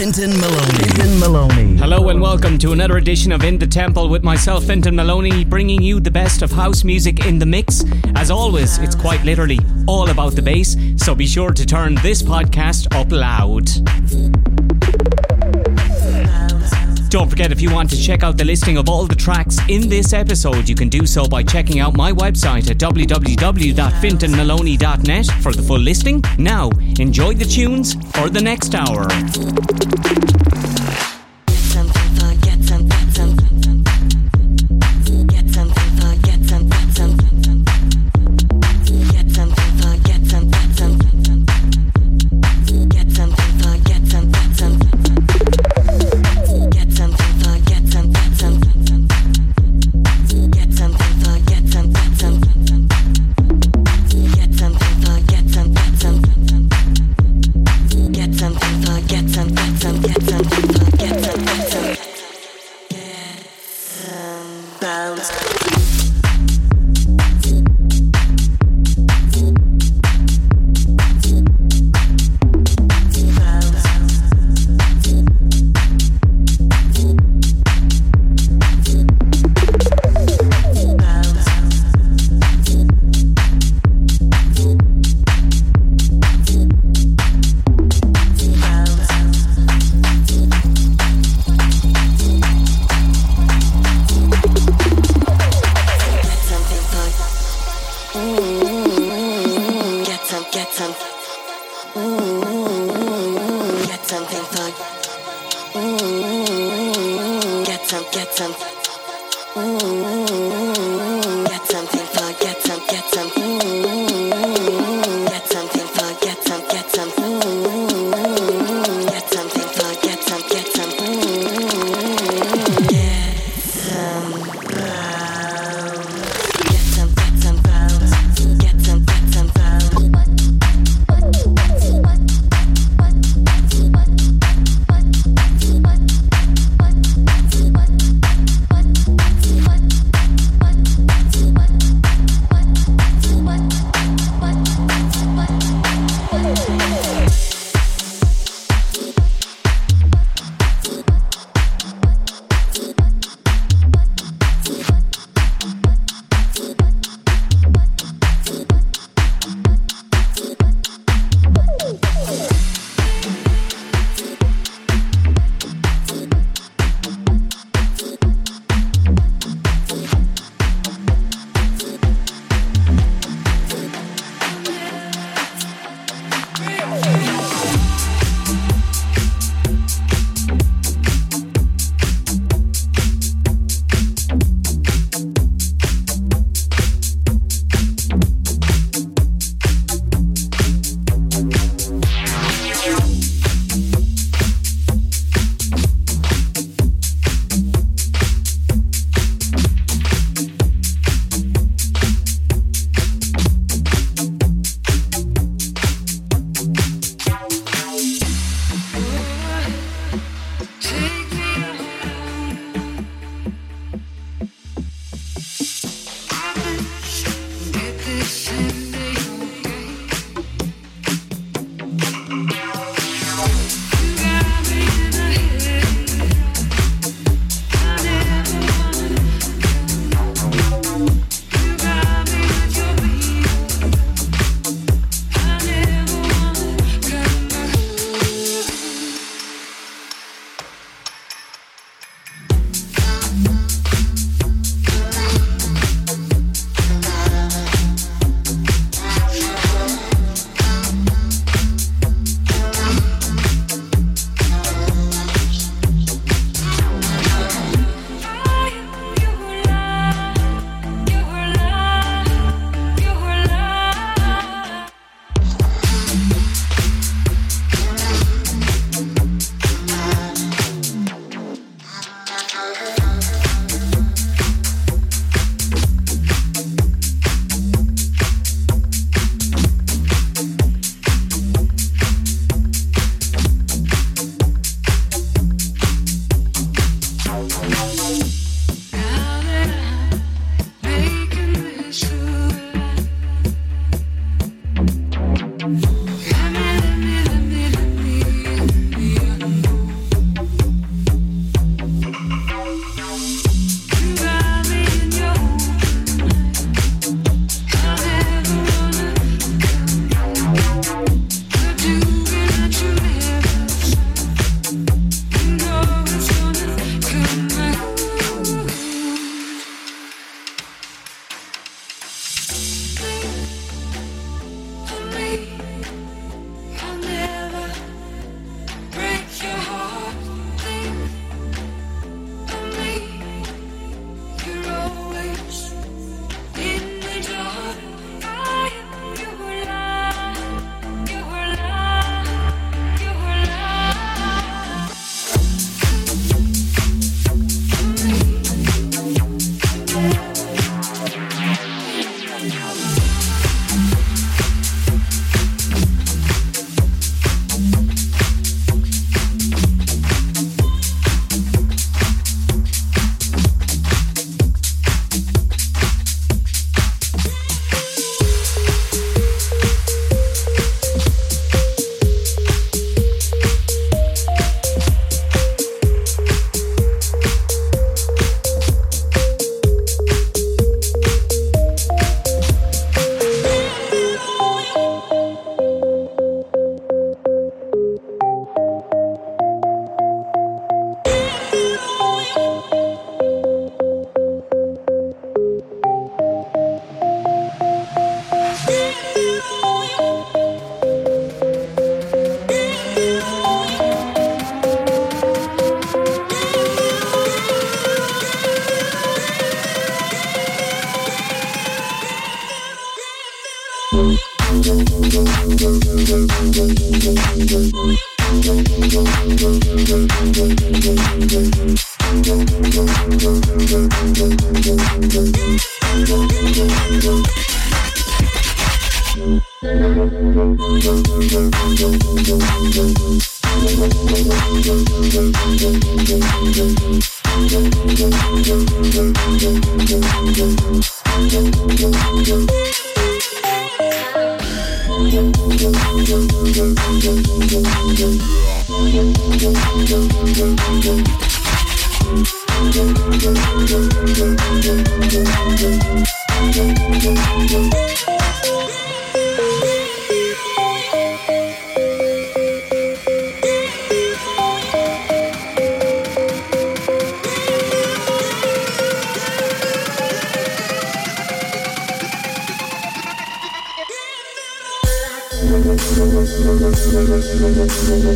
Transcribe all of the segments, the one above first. Fintan Maloney. Hello and welcome to another edition of In The Temple with myself, Fintan Maloney, bringing you the best of house music in the mix. As always, it's quite literally all about the bass, so be sure to turn this podcast up loud. Don't forget, if you want to check out the listing of all the tracks in this episode, you can do so by checking out my website at www.fintanmaloney.net for the full listing. Now, enjoy the tunes for the next hour.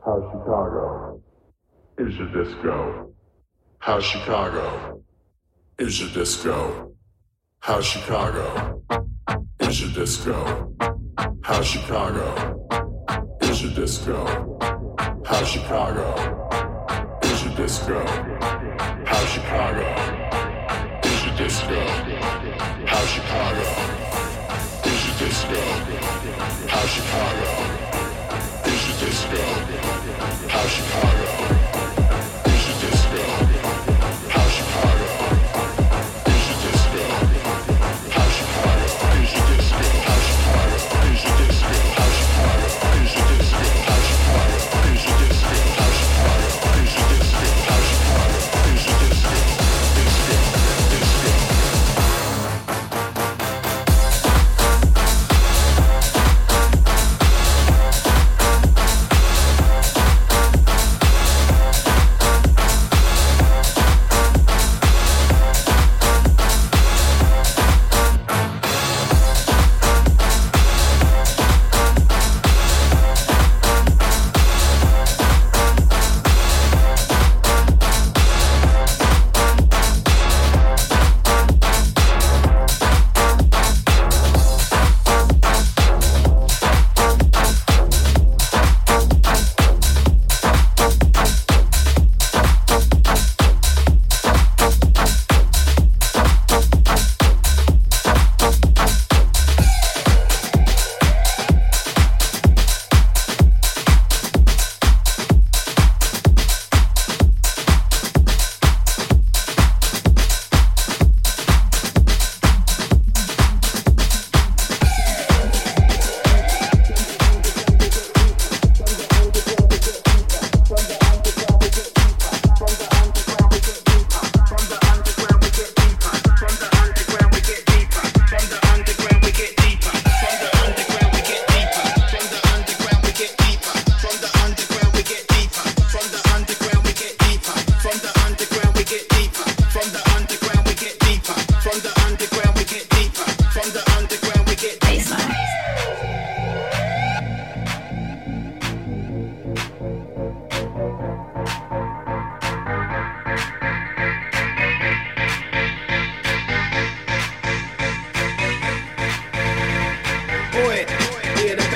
How Chicago is a disco. How Chicago is a disco. How Chicago is a disco. How Chicago is a disco. How Chicago is a disco. How Chicago is a disco. How Chicago is a disco. How Chicago.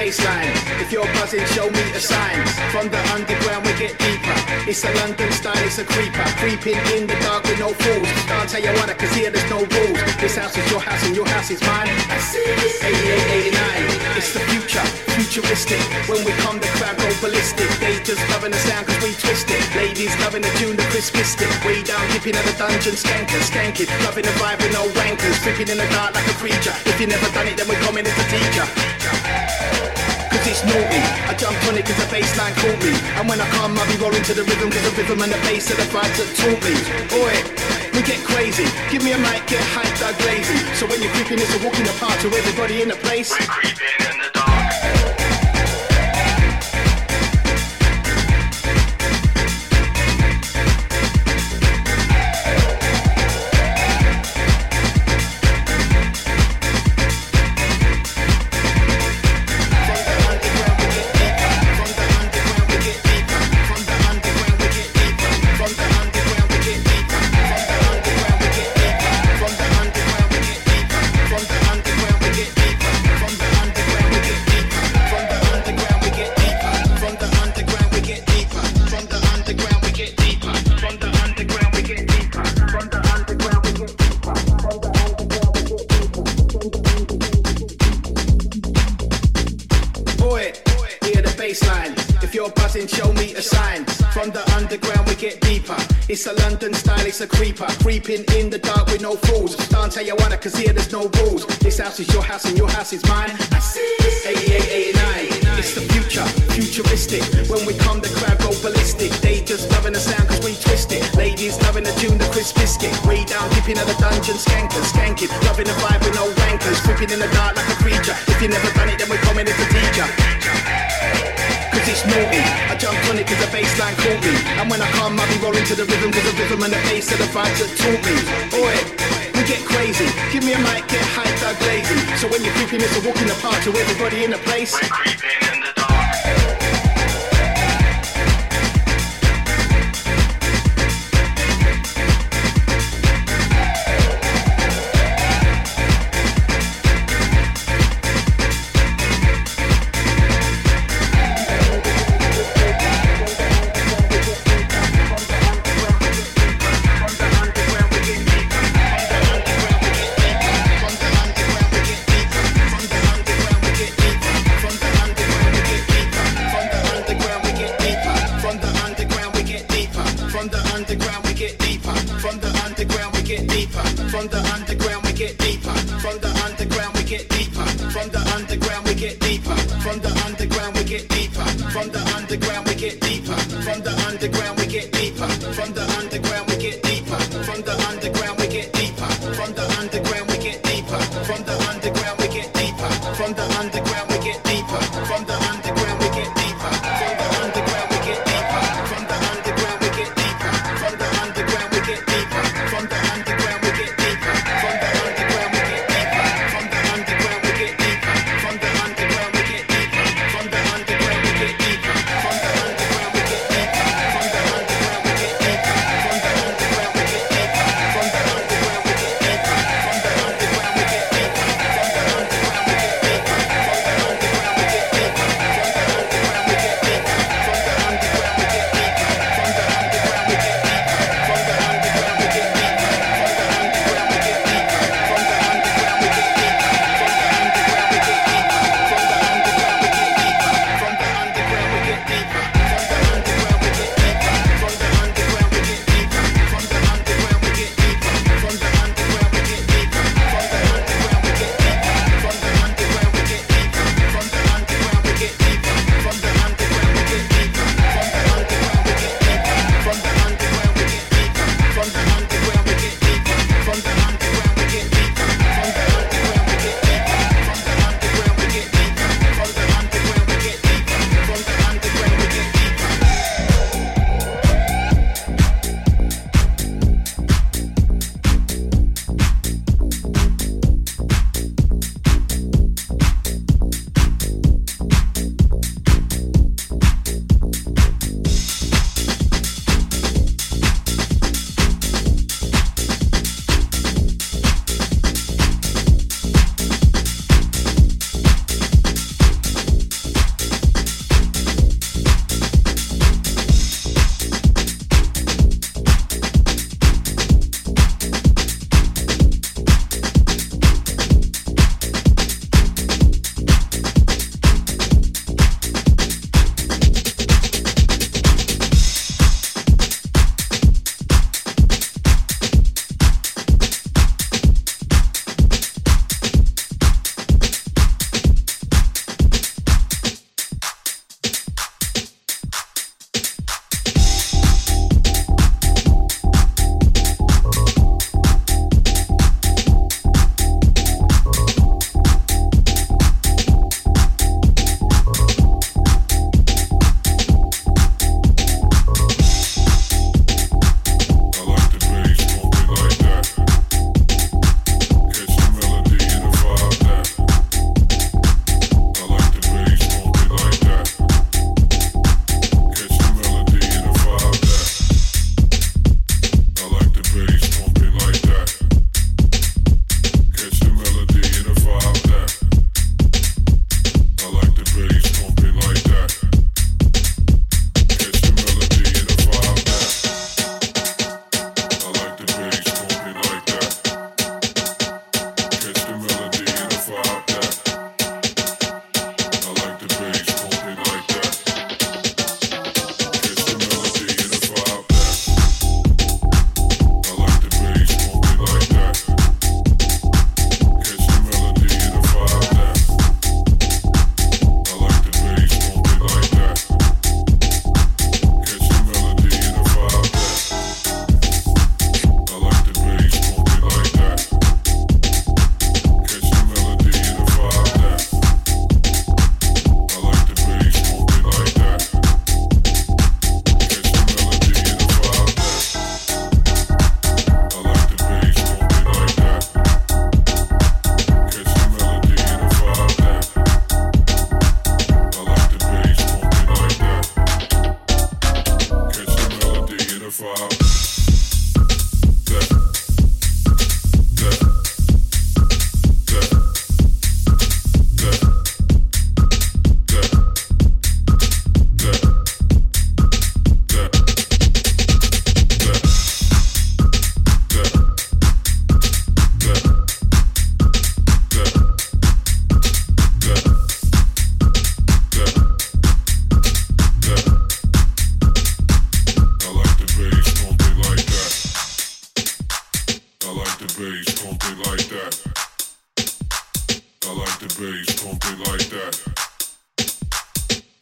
baseline. If you're buzzing, show me a sign. From the underground we get deeper. It's a London style, it's a creeper. Creeping in the dark with no fools. I'll tell you what, I can see there's no rules. This house is your house and your house is mine. I see this 88, 89. It's the future, futuristic. When we come, the crowd go ballistic. They just loving the sound cause we twist it. Ladies loving the tune, the crisp biscuit. Way down, dipping at the dungeon, skanking, skanking. Loving the vibe with no wankers. Tripping in the dark like a creature. If you never done it, then we're coming as a teacher. Cause it's naughty, I jump on it cause the bassline caught me. And when I come I'll be rolling to the rhythm, cause the rhythm and the bass are the vibes that taught me. Oi, we get crazy, give me a mic, get hyped, I'm lazy. So when you're creeping it's a walk in the park to everybody in the place. We're creeping in the dark. It's a London style, it's a creeper. Creeping in the dark with no fools. Don't tell you what, I can see there's no rules. This house is your house and your house is mine. I see this 88, 89. It's the future, futuristic. When we come the crowd go ballistic. They just loving the sound cause we twist it. Ladies loving the tune, the crisp biscuit. Way down, dipping at the dungeon, skanking, skanking. Loving the vibe with no wankers. Creeping in the dark like a creature. If you never done it then we're coming as a teacher. It's naughty, I jump on it cause the bassline caught me. And when I come I'll be rolling to the rhythm, cause the rhythm and the bass are the vibes that taught me. Oi, we get crazy, give me a mic, get hyped, I'm lazy. So when you're creeping it's a walk in the park to everybody in the place. We're creeping in the dark.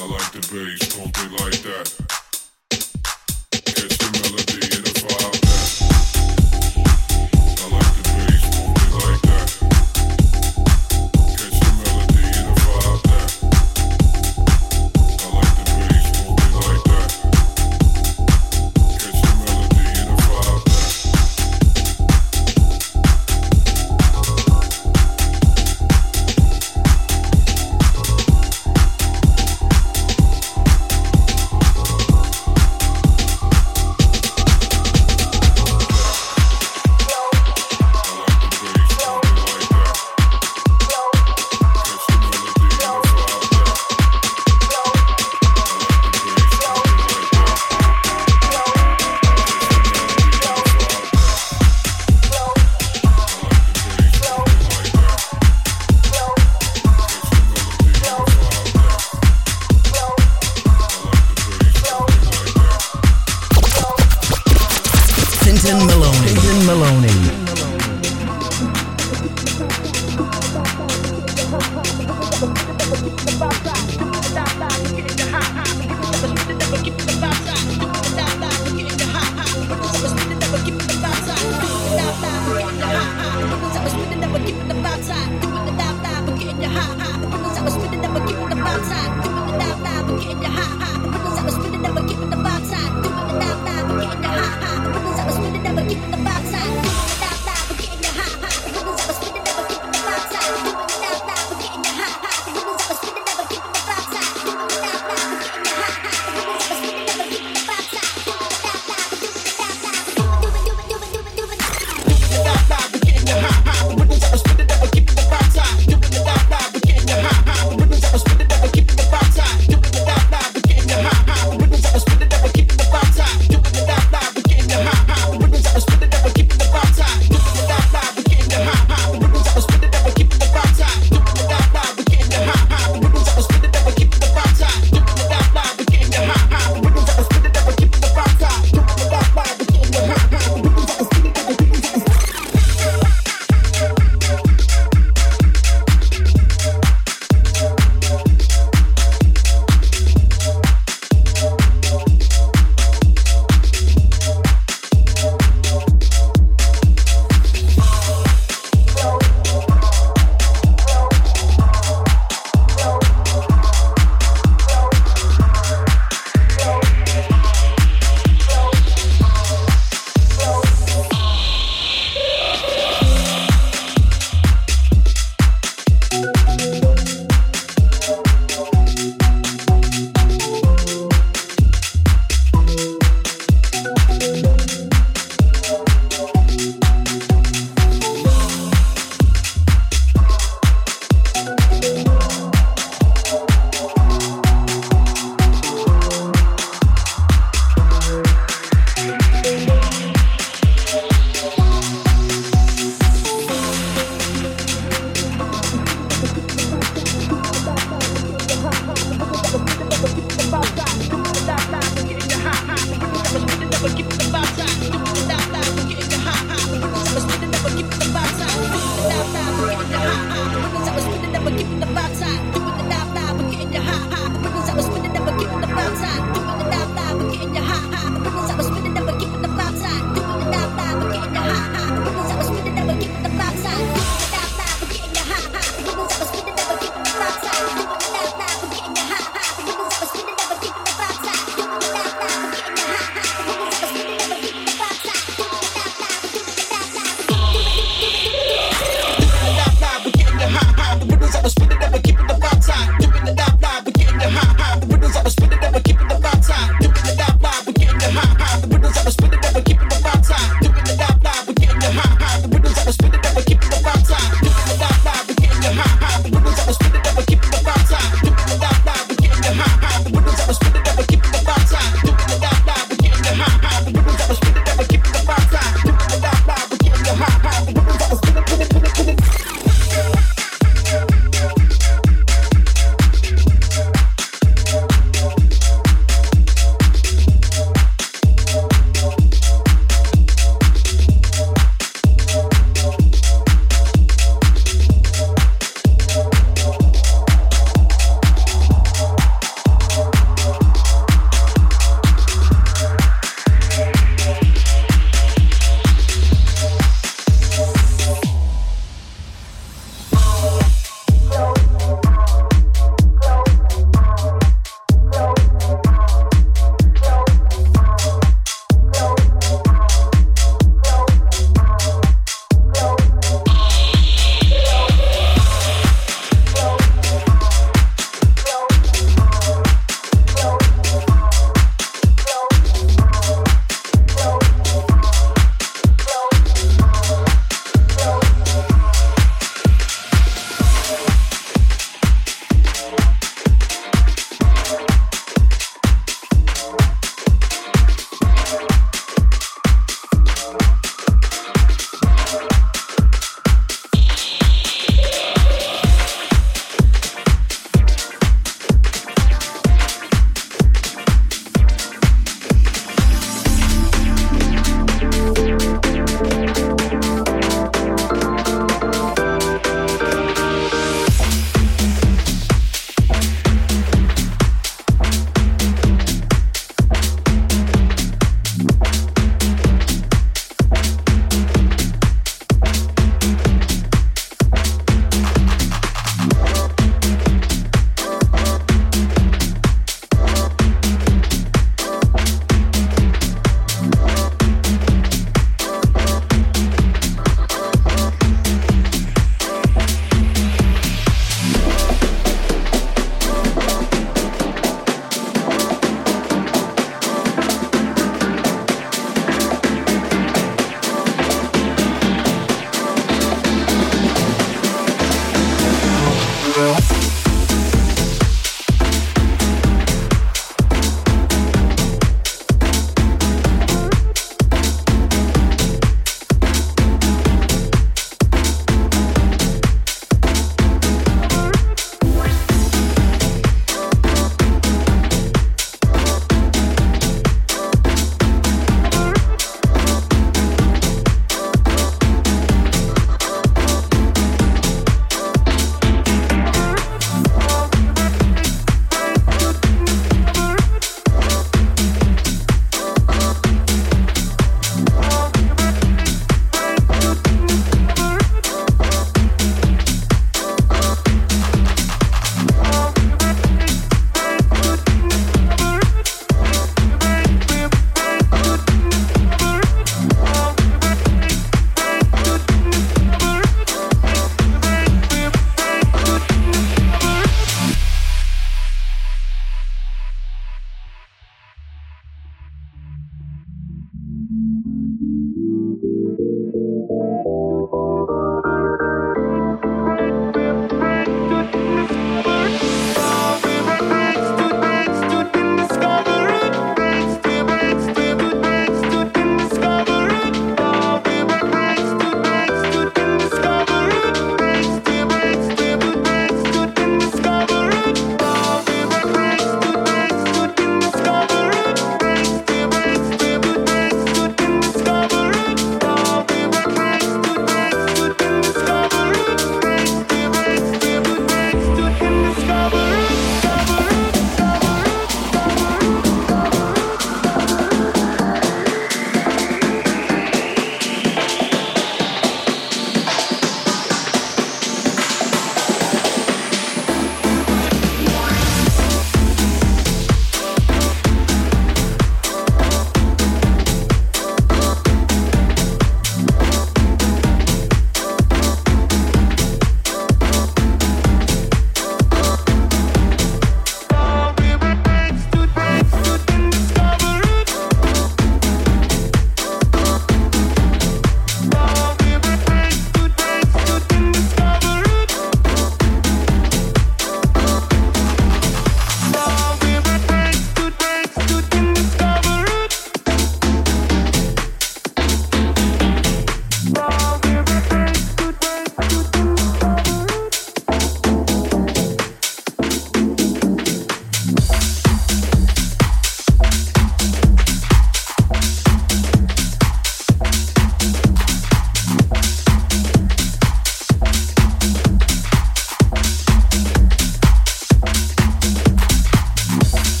I like the bass, pump it like that. Catch the melody in a 5-pack. I like the bass, pump it like that. Catch the melody in a 5-pack. I like the bass, pump it like that. Catch the melody in a 5-pack.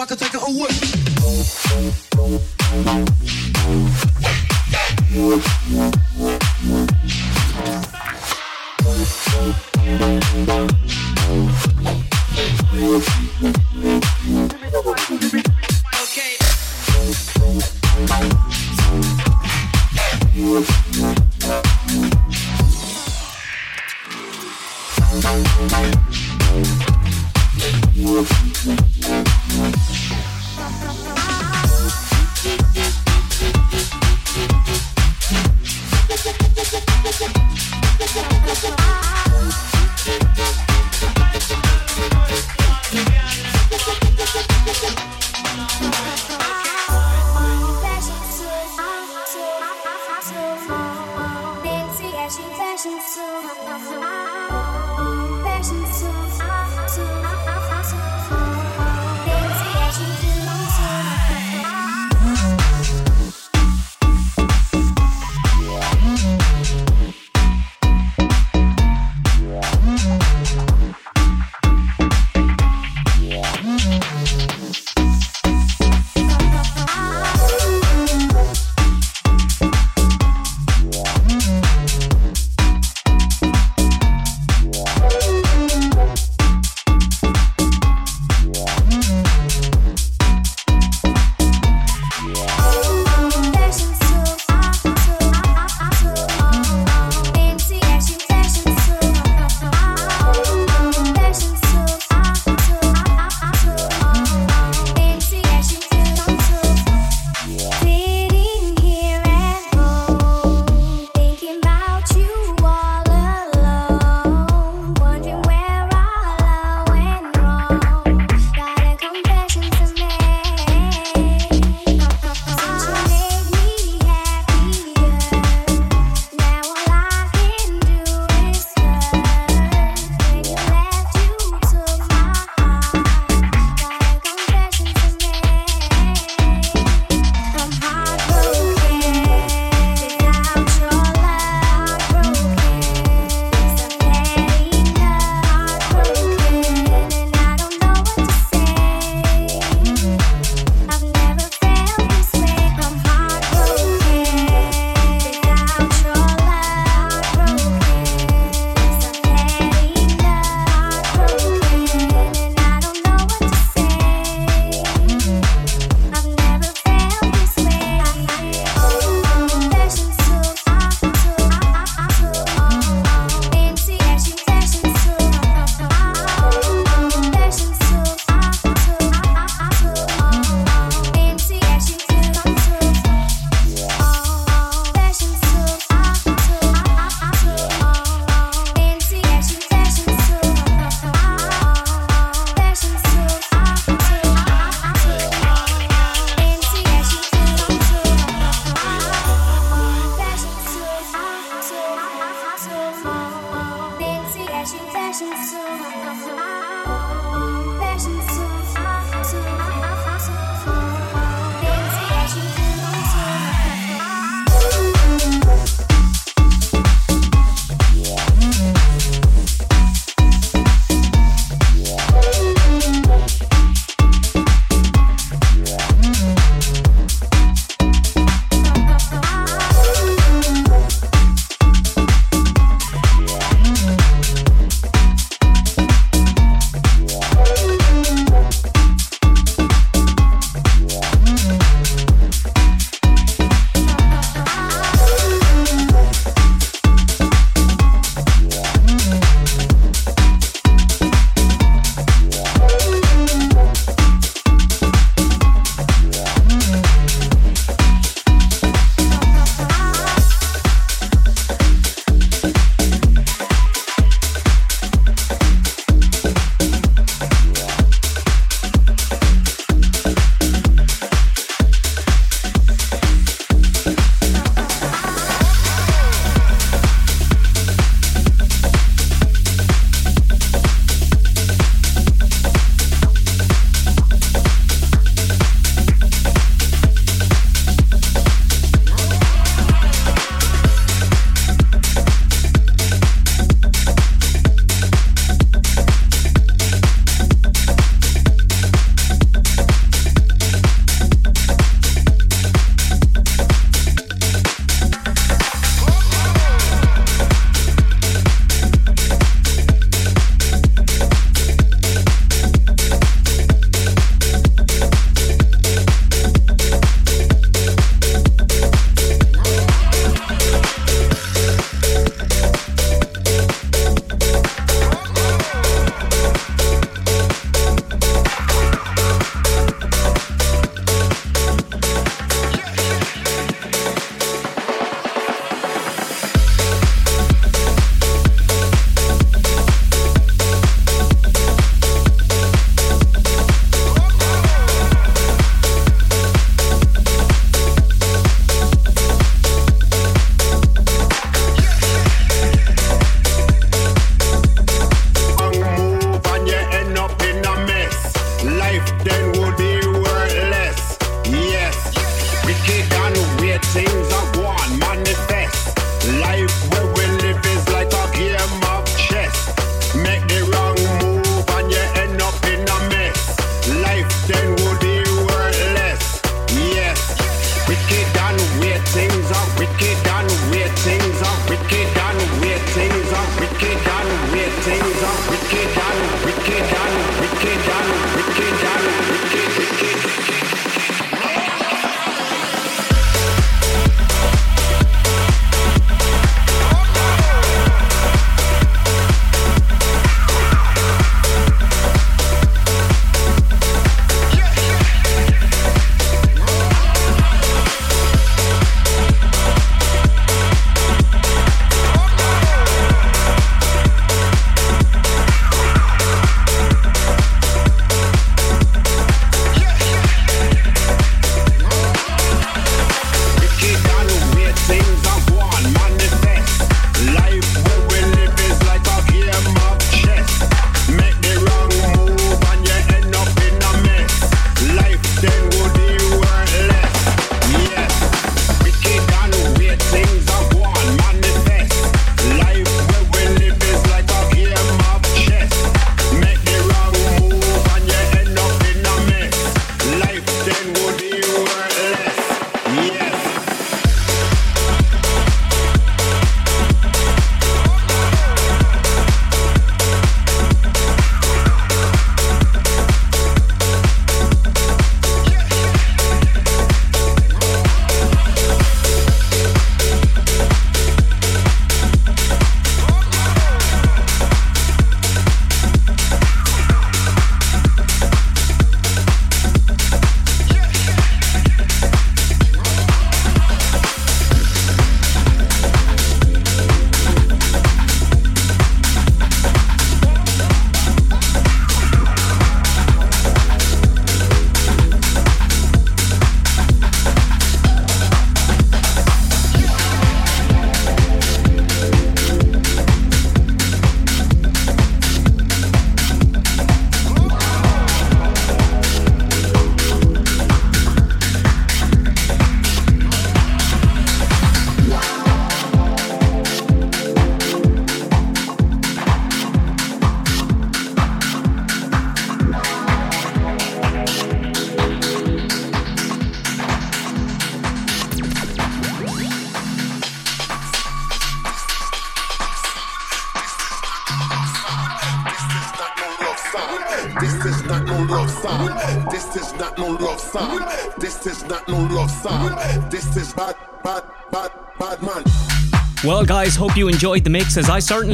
I can take it away. This is not no love song. This is not no love song. This is not no love song. This is bad, bad, bad, bad man. Well guys, hope you enjoyed the mix, as I certainly